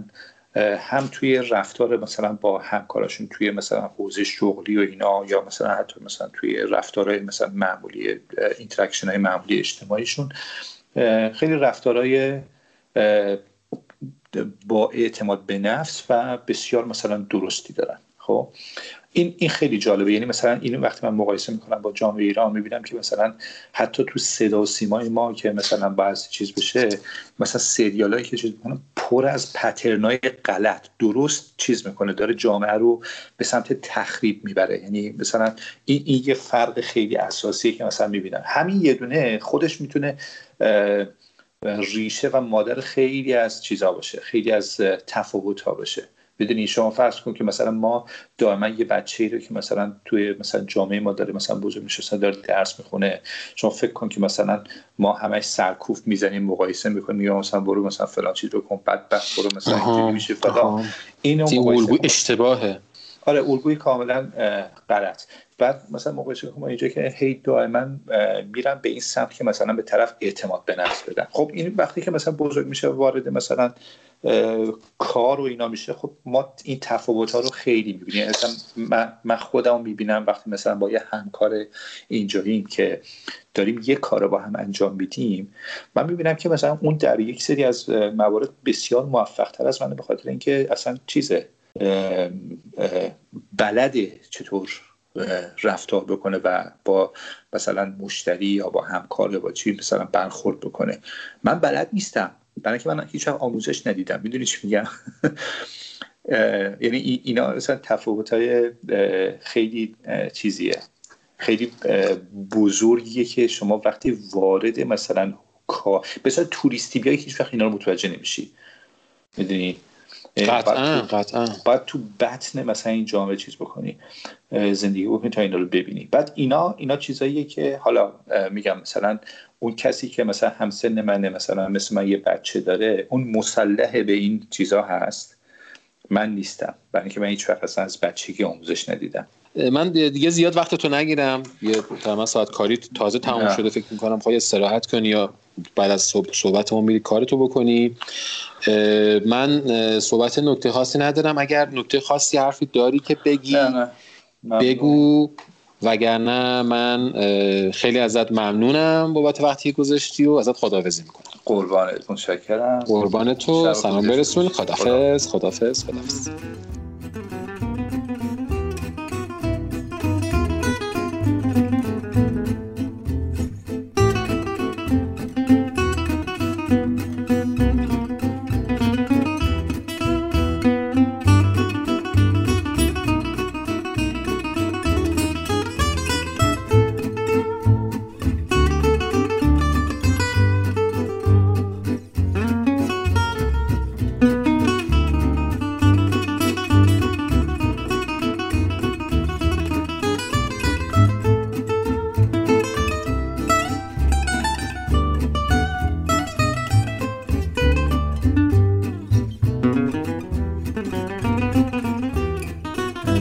هم توی رفتار مثلا با همکاراشون توی مثلا حوزه شغلی و اینا، یا مثلا حتی مثلا توی رفتارهای مثلا معمولی اینتراکشن‌های معمولی اجتماعیشون، خیلی رفتارهای با اعتماد به نفس و بسیار مثلا درستی دارن. خب این خیلی جالبه. یعنی مثلا اینو وقتی من مقایسه میکنم با جامعه ایران میبینم که مثلا حتی تو صدا و سیمای ما که مثلا بعضی چیز بشه، مثلا سریالایی که چیز میکنن پر از پترنای غلط درست چیز میکنه، داره جامعه رو به سمت تخریب میبره. یعنی مثلا این یه فرق خیلی اساسیه که مثلا میبینم همین یه دونه خودش میتونه ریشه و مادر خیلی از چیزا باشه، خیلی از تفاوت‌ها باشه. بدونی شما فرض کن که مثلا ما دائما یه بچه‌ای رو که مثلا توی مثلا جامعه ما داره مثلا بزرگ میشه، داره درس میخونه، شما فکر کن که مثلا ما همش سرکوف میزنیم، مقایسه میکنیم، یا مثلا برو مثلا فلان چیز رو کن، بدبخت برو مثلا اینجوری میشه فلان. اینو الگوی اشتباهه. آره، الگوی کاملا غلط. بعد مثلا مقایسه کنم اینجا که هی دائما میرم به این سمت که مثلا به طرف اعتماد به نفس بدن. خب این وقتی که مثلا بزرگ میشه وارد مثلا کار و اینا میشه، خب ما این تفاوت ها رو خیلی میبینیم. مثلا من خودم میبینم وقتی مثلا با یه همکار اینجاییم که داریم یه کار رو با هم انجام میدیم، من میبینم که مثلا اون در یک سری از موارد بسیار موفق تر از منه، به خاطر اینکه اصلا چیزه بلده چطور رفتار بکنه و با مثلا مشتری یا با همکار یا با چی مثلا برخورد بکنه. من بلد نیستم، برای اینکه من هیچ وقت آموزش ندیدم. میدونی چی میگم؟ یعنی اینا مثلا تفاوت‌های خیلی چیزیه، خیلی بزرگیه که شما وقتی وارد مثلا کار مثلا توریستی بیای هیچ وقت اینا رو متوجه نمیشی. میدونی؟ قطعاً باید تو بطن مثلا این جامعه چیز بکنی، زندگی بکنی تا اینا رو ببینی. بعد اینا چیزاییه که حالا میگم مثلا اون کسی که مثلا همسن منه، مثلا مثل من یه بچه داره، اون مسلح به این چیزا هست، من نیستم، برای اینکه من هیچ وقت اصلا از بچگی آموزش ندیدم. من دیگه زیاد وقتتو نگیرم، یه تمام ساعت کاری تازه تموم شده، فکر می‌کنم خواهی استراحت کنی یا بعد از صحبتمون میری کارتو بکنی. من صحبت نکته خاصی ندارم، اگر نکته خاصی حرفی داری که بگی بگو، وگرنه من خیلی ازت ممنونم بابت وقتی گذاشتی و ازت خداحافظی میکنم. قربانت، متشکرم. قربان تو، سلام برسون. خداحافظ. خداحافظ. خداحافظ.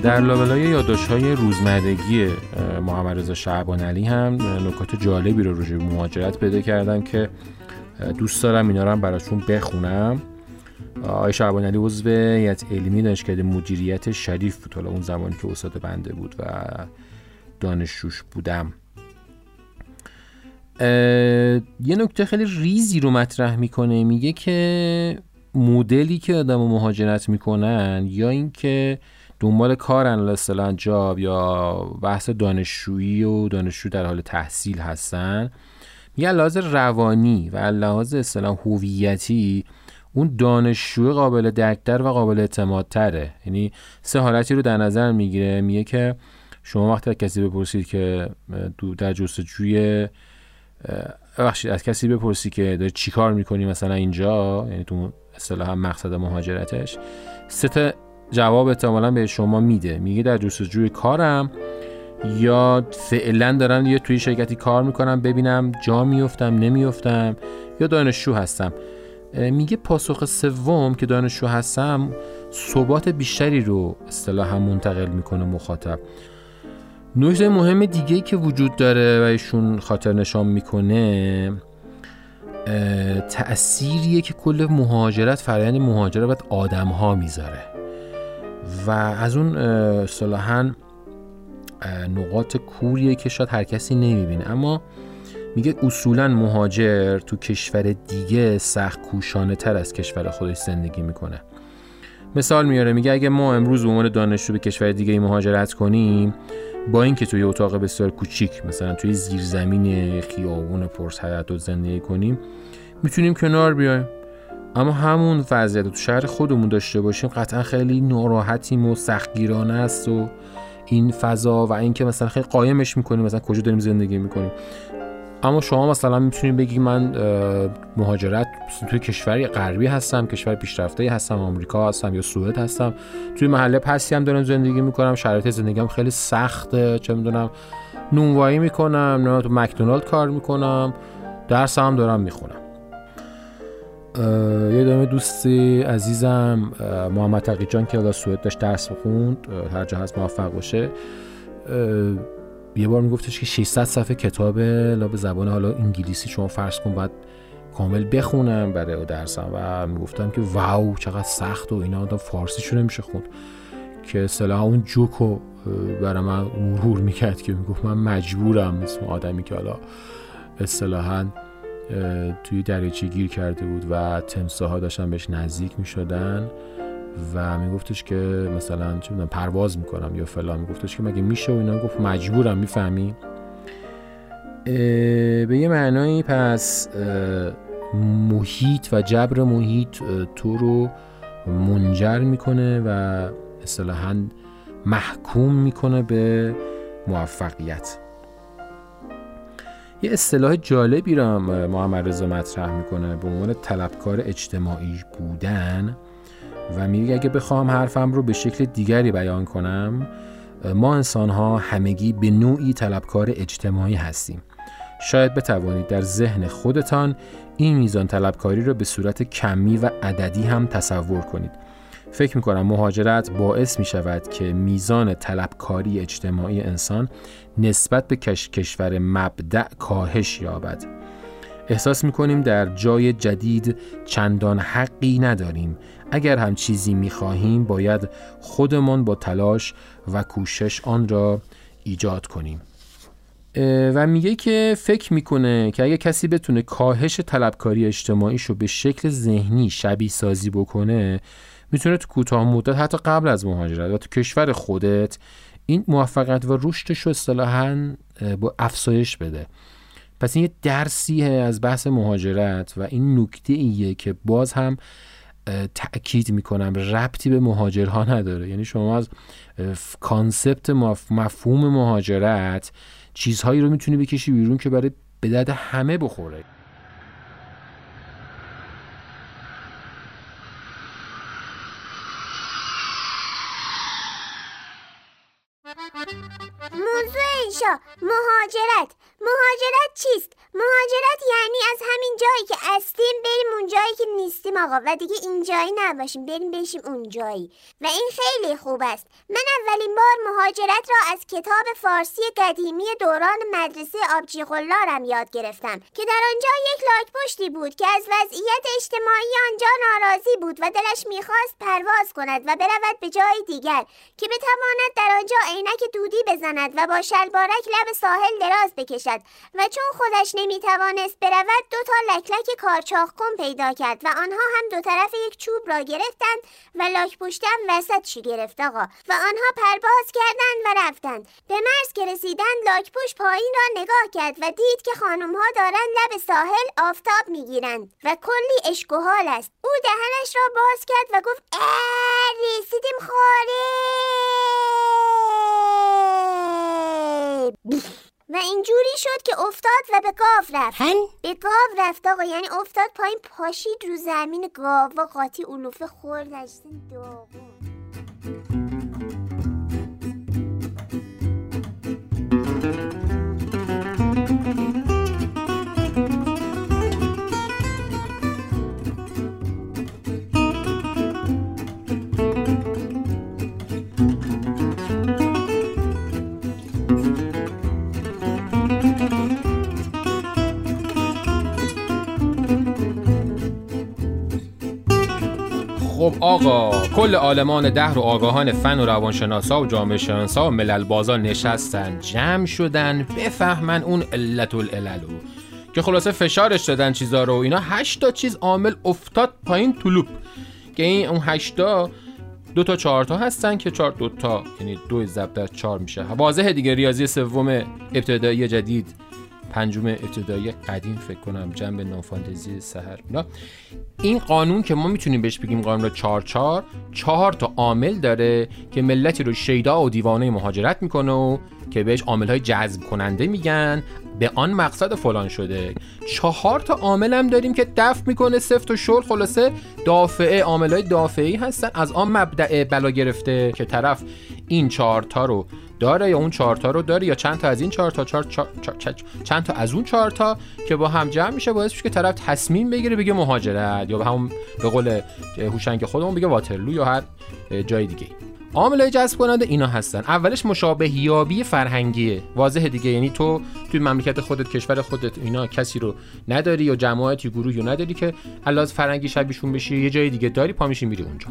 در لابلای یادداشت‌های روزمرگی محمدرضا شعبانعی هم نکات جالبی رو راجع به مهاجرت پیدا کردم که دوست دارم اینا رو هم براتون بخونم. آقای شعبانعی عضو هیئت علمی دانشکده مدیریت شریف بود، حالا اون زمانی که استاد بنده بود و دانشجوش بودم. یه نکته خیلی ریزی رو مطرح میکنه، میگه که مدلی که آدمو مهاجرت میکنن یا اینکه دنبال کارن، اصطلاحاً جاب، یا بحث دانشجویی و دانشجو در حال تحصیل هستن، میگه لحاظ روانی و لحاظ اصطلاحاً هویتی اون دانشجو قابل درکتر و قابل اعتمادتره. یعنی سه حالتی رو در نظر میگیره، میگه که شما وقتی از کسی بپرسی که داری چی کار میکنی مثلا اینجا، یعنی تو اصطلاحاً مقصد مهاجرتش، سه تا جواب احتمالاً به شما میده. میگه در جستجوی کارم، یا فعلا دارم یا توی شرکتی کار میکنم ببینم جا میفتم نمیفتم، یا دانشجو هستم. میگه پاسخ سوم که دانشجو هستم ثبات بیشتری رو اصطلاحاً منتقل میکنه مخاطب. نکته مهم دیگه که وجود داره و ایشون خاطر نشان میکنه تأثیریه که کل مهاجرت، فرآیند مهاجرت باید آدم‌ها میذاره و از اون اصطلاحاً نقاط کوریه که شاید هر کسی نمیبینه. اما میگه اصولاً مهاجر تو کشور دیگه سخت کوشانه تر از کشور خودش زندگی میکنه. مثال میاره، میگه اگه ما امروز به عنوان دانشجو به کشور دیگه مهاجرت کنیم، با اینکه توی اتاق بسیار کوچیک مثلا توی زیرزمین خیابون پرسرعت زندگی کنیم، میتونیم کنار بیایم اما همون وضعیت تو شهر خودمون داشته باشیم قطعا خیلی ناراحتیم و سختگیرانه است و این فضا و اینکه مثلا خیلی قایمش میکنیم مثلا کجا داریم زندگی میکنیم. اما شما مثلا میتونید بگید من مهاجرت توی کشور غربی هستم، کشور پیشرفته‌ای هستم، آمریکا هستم یا سوئد هستم، توی محله پستی هم دارم زندگی میکنم، شرایط زندگیم خیلی سخته، چه میدونم نونوایی میکنم، نه تو مکدونالد کار میکنم، درس هم دارم میخونم. یه دامه دوستی عزیزم محمد تقی جان که حالا سوئد داشت درس میخوند، هر جا هست موفق باشه، یه بار میگفتش که 600 صفحه کتاب لا به زبان حالا انگلیسی شما فرض کن باید کامل بخونم برای درسم و میگفتم که واو چقدر سخت و اینا، آدم فارسیشو نمیشه خوند، که اصطلاحا اون جوکو برای من مرور میکرد که میگفت من مجبورم، مثل آدمی که حالا اصطلاحا توی دریاچه گیر کرده بود و تمساح‌ها داشتن بهش نزدیک میشدن و میگفتش که مثلا چه می‌دونم پرواز میکنم یا فلان، میگفتش که مگه میشه و اینا، گفت مجبورم، میفهمی به یه معنایی. پس محیط و جبر محیط تو رو منجر میکنه و اصطلاحاً محکوم میکنه به موفقیت. یه اصطلاح جالبی رو محمدرضا مطرح میکنه به عنوان طلبکار اجتماعی بودن و میگه اگه بخوام حرفم رو به شکل دیگری بیان کنم، ما انسان‌ها همگی به نوعی طلبکار اجتماعی هستیم. شاید بتوانید در ذهن خودتان این میزان طلبکاری رو به صورت کمی و عددی هم تصور کنید. فکر میکنم مهاجرت باعث میشود که میزان طلبکاری اجتماعی انسان نسبت به کشور مبدأ کاهش یابد. احساس میکنیم در جای جدید چندان حقی نداریم. اگر هم چیزی میخواهیم باید خودمان با تلاش و کوشش آن را ایجاد کنیم. و میگه که فکر میکنه که اگه کسی بتونه کاهش طلبکاری اجتماعیشو به شکل ذهنی شبیه سازی بکنه، میتونه تو کوتاه مدت حتی قبل از مهاجرت و تو کشور خودت این موفقیت و رشدشو اصطلاحاً با افزایش بده. پس این یه درسیه از بحث مهاجرت و این نکته ایه که باز هم تأکید میکنم ربطی به مهاجرها نداره. یعنی شما از کانسپت مفهوم مهاجرت چیزهایی رو میتونی بکشی بیرون که برای به درد همه بخوره. مهاجرت چیست؟ مهاجرت یعنی از همین جایی که هستیم بریم اون جایی که نیستیم آقا، و دیگه این جایی نباشیم، بریم بشیم اون جایی، و این خیلی خوب است. من اولین بار مهاجرت را از کتاب فارسی قدیمی دوران مدرسه آبجی قلارم یاد گرفتم که در آنجا یک لاک‌پشتی بود که از وضعیت اجتماعی آنجا ناراضی بود و دلش می‌خواست پرواز کند و برود به جای دیگر که بتواند در آنجا عینک دودی بزند و با شلوارک لب ساحل دراز بکشد، و چون خودش نمیتوانست برود دو تا لکلک کارچاخکن پیدا کرد و آنها هم دو طرف یک چوب را گرفتند و لاک‌پشت هم وسطش گرفت آقا، و آنها پرواز کردند و رفتند. به مرز که رسیدند لاک‌پشت پایین را نگاه کرد و دید که خانم‌ها دارند لب ساحل آفتاب میگیرند و کلی اشک و حال است. او دهنش را باز کرد و گفت رسیدیم خارج، و اینجوری شد که افتاد و به گاو رفت. به گاو رفت آقا، یعنی افتاد پایین، پاشید رو زمین گاو و قاطی علوفه خوردش داغون. خب آقا، کل عالمان دهر و آگاهان فن و روانشناسا و جامعه شناسا و ملل بازا نشستن جمع شدن بفهمن اون علت العللو که خلاصه فشارش دادن چیزا رو، اینا 8 چیز عامل افتاد پایین طلوب، که این اون 8 دو تا 4 تا هستن که 4 دو تا یعنی 2 ضرب در 4 میشه. واضحه دیگه، ریاضی سوم ابتدایی جدید پنجم ابتدایی قدیم فکر کنم، جنب نوفانتزی سحر. این قانون که ما میتونیم بهش بگیم قانون 4-4، 4 تا عامل داره که ملتی رو شیدا و دیوانه مهاجرت میکنه و که بهش عامل‌های جذب کننده میگن، به آن مقصد فلان شده. 4 تا عامل هم داریم که دفع میکنه سفت و شل، خلاصه دافعه، عامل‌های دافعی هستن. از آن مبدأ بلا گرفته که طرف این 4 تا رو داره یا اون 4 تا رو داره یا چند تا از این 4 تا چند تا از اون 4 تا که با هم جمع میشه باعث میشه که طرف تصمیم بگیره بگه مهاجرت، یا به همون به قول هوشنگ خودمون بگه واترلو یا هر جای دیگه. عامل‌های جذب کننده اینا هستن. اولش مشابهیابی فرهنگیه، واضحه دیگه، یعنی تو توی مملکت خودت، کشور خودت اینا کسی رو نداری یا جماعتی، گروهی رو نداری که علاوه فرهنگی شبیهشون بشی، یه جای دیگه داری، پا میشی میری اونجا.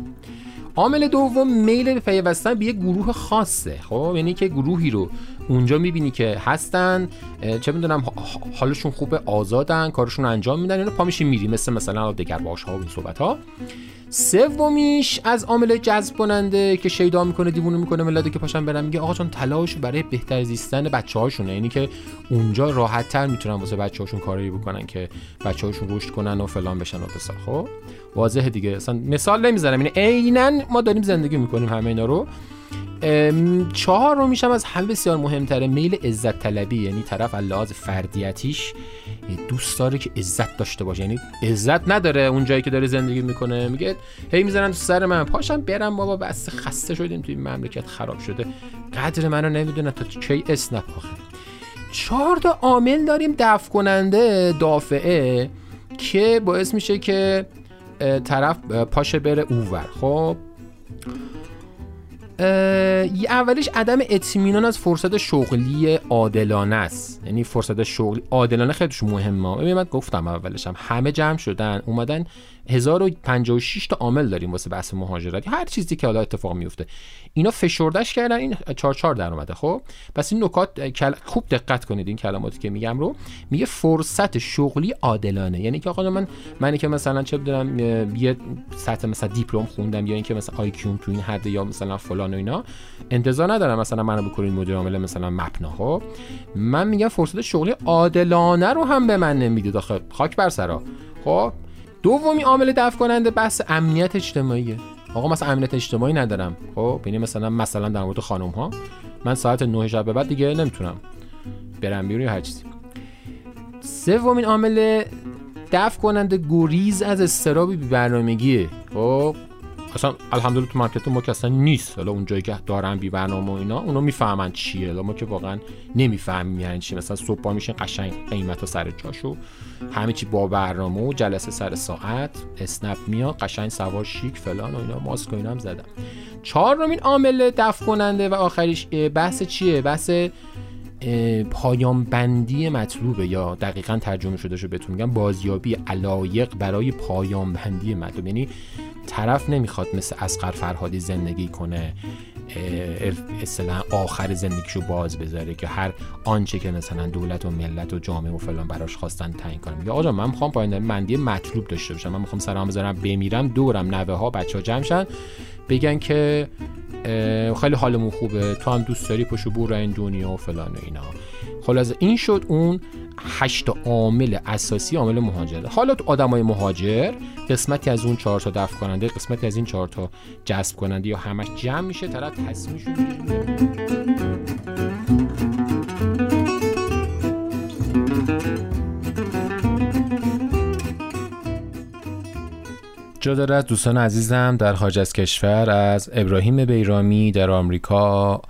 عامل دوم میل به پیوستن به یه گروه خاصه. خب یعنی که گروهی رو اونجا میبینی که هستن، چه میدونم حالشون خوبه، آزادن، کارشون انجام میدن، اینا پا میشی میری، مثلا دگرباش ها و این صحبت ها. سومیش از عامل جذب کننده که شیدا میکنه، دیوونه میکنه ملت که پاشن برن، میگه آقا چون تلاش برای بهتر زیستن بچه‌هاشونه، یعنی که اونجا راحت‌تر میتونن واسه بچه‌هاشون کاری بکنن که بچه‌هاشون رشد کنن و فلان بشن و بسا. خب واضحه دیگه، اصلا مثال نمیزنم، این عیناً ما داریم زندگی میکنیم همه اینا رو. 4 رو میشم از همه بسیار مهمتره، میل عزت طلبی، یعنی طرف علاوه فردیتیش دوست داره که عزت داشته باشه، یعنی عزت نداره اون جایی که داره زندگی میکنه، میگه هی میزنن تو سر من، پاشم برم بابا، بس خسته شدیم توی مملکت، خراب شده، قدر منو نمیدونه تا کی اسنپ. آخه 4 تا عامل داریم دفع کننده، دافعه، که باعث میشه که طرف پاشه بره اونور. خب اولیش عدم اطمینان از فرصت شغلی عادلانه است، یعنی فرصت شغلی عادلانه خیلیش مهمه. ببین من گفتم اولش هم همه جمع شدن اومدن، 1056 تا عامل داریم واسه بحث مهاجرت، هر چیزی که حالا اتفاق میفته اینا فشردش کردن، این 4-4 در اومده. خب پس این نکات خوب دقت کنید، این کلماتی که میگم رو، میگه فرصت شغلی عادلانه، یعنی که آقا منی که مثلا چه بدونم یه سطح مثلا دیپلم خوندم یا اینکه مثلا آی کیو تو این حد یا مثلا فلان و اینا، انتظار ندارم مثلا منو بکنین مدیر عامل مثلا مپنا. خب من میگم فرصت شغلی عادلانه رو هم به من نمیدید، آخه خاک بر سرا. خب دومی عامل دفع کننده بحث امنیت اجتماعیه. آقا مثلا امنیت اجتماعی ندارم، خب یعنی مثلا در مورد خانم ها، من ساعت 9 شب به بعد دیگه نمیتونم برم بیرون یا هر چیزی. سومین عامل دفع کننده گریز از اضطراب بی‌برنامگیه. خب اصلا الحمدلله تو مارکت ما اصلا نیست، حالا اون جایی که دارن بی‌برنامه و اینا اونا میفهمن چیه، حالا ما که واقعا نمیفهمیم یعنی چی. مثلا صبح پا میشین قشنگ قیمتا سر جاشو، همه چی با برنامه و جلسه سر ساعت، اسنپ میاد قشنگ سوار شیک فلان و اینا، ماسک و اینا هم زدم. 4مین عامل دفع کننده و آخریش بحث چیه؟ بحث پایان بندی مطلوبه، یا دقیقاً ترجمه شده شو بهتون میگم بازیابی علایق برای پایان بندی مطلوب. یعنی طرف نمیخواد مثل اسقر فرهادی زندگی کنه، اصلا آخر زندگیشو باز بذاره که هر آنچه که مثلا دولت و ملت و جامعه و فلان براش خواستن تعیین کنه. میگه آقا من میخوام پایان بندی مطلوب داشته باشم، من میخوام سرام بذارم بمیرم، دورم نوه ها بچه ها جمع شن بگن که خیلی حالمون خوبه، تو هم دوست داری پشو بور این دنیا و فلان و اینا. خلاص این شد اون 8 عامل اساسی عامل مهاجرت. حالا تو آدمای مهاجر قسمتی از اون 4 تا دفع کننده، قسمتی از این 4 تا جذب کننده یا همش جمع میشه، طرف تصمیمش جا داره. از دوستان عزیزم در خارج از کشور، از ابراهیم بیرامی در آمریکا،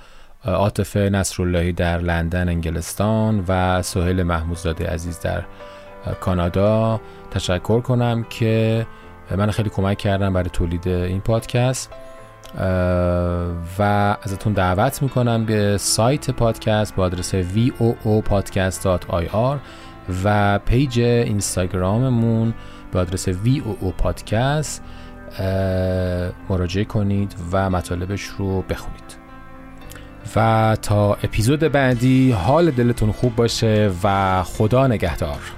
عاطفه نصرالهی در لندن انگلستان و سهیل محمود زاده عزیز در کانادا تشکر کنم که من خیلی کمک کردم برای تولید این پادکست، و ازتون دعوت میکنم به سایت پادکست با آدرس voopodcast.ir و پیج اینستاگراممون به آدرس voopodcast مراجعه کنید و مطالبش رو بخونید. و تا اپیزود بعدی، حال دلتون خوب باشه و خدا نگهدار.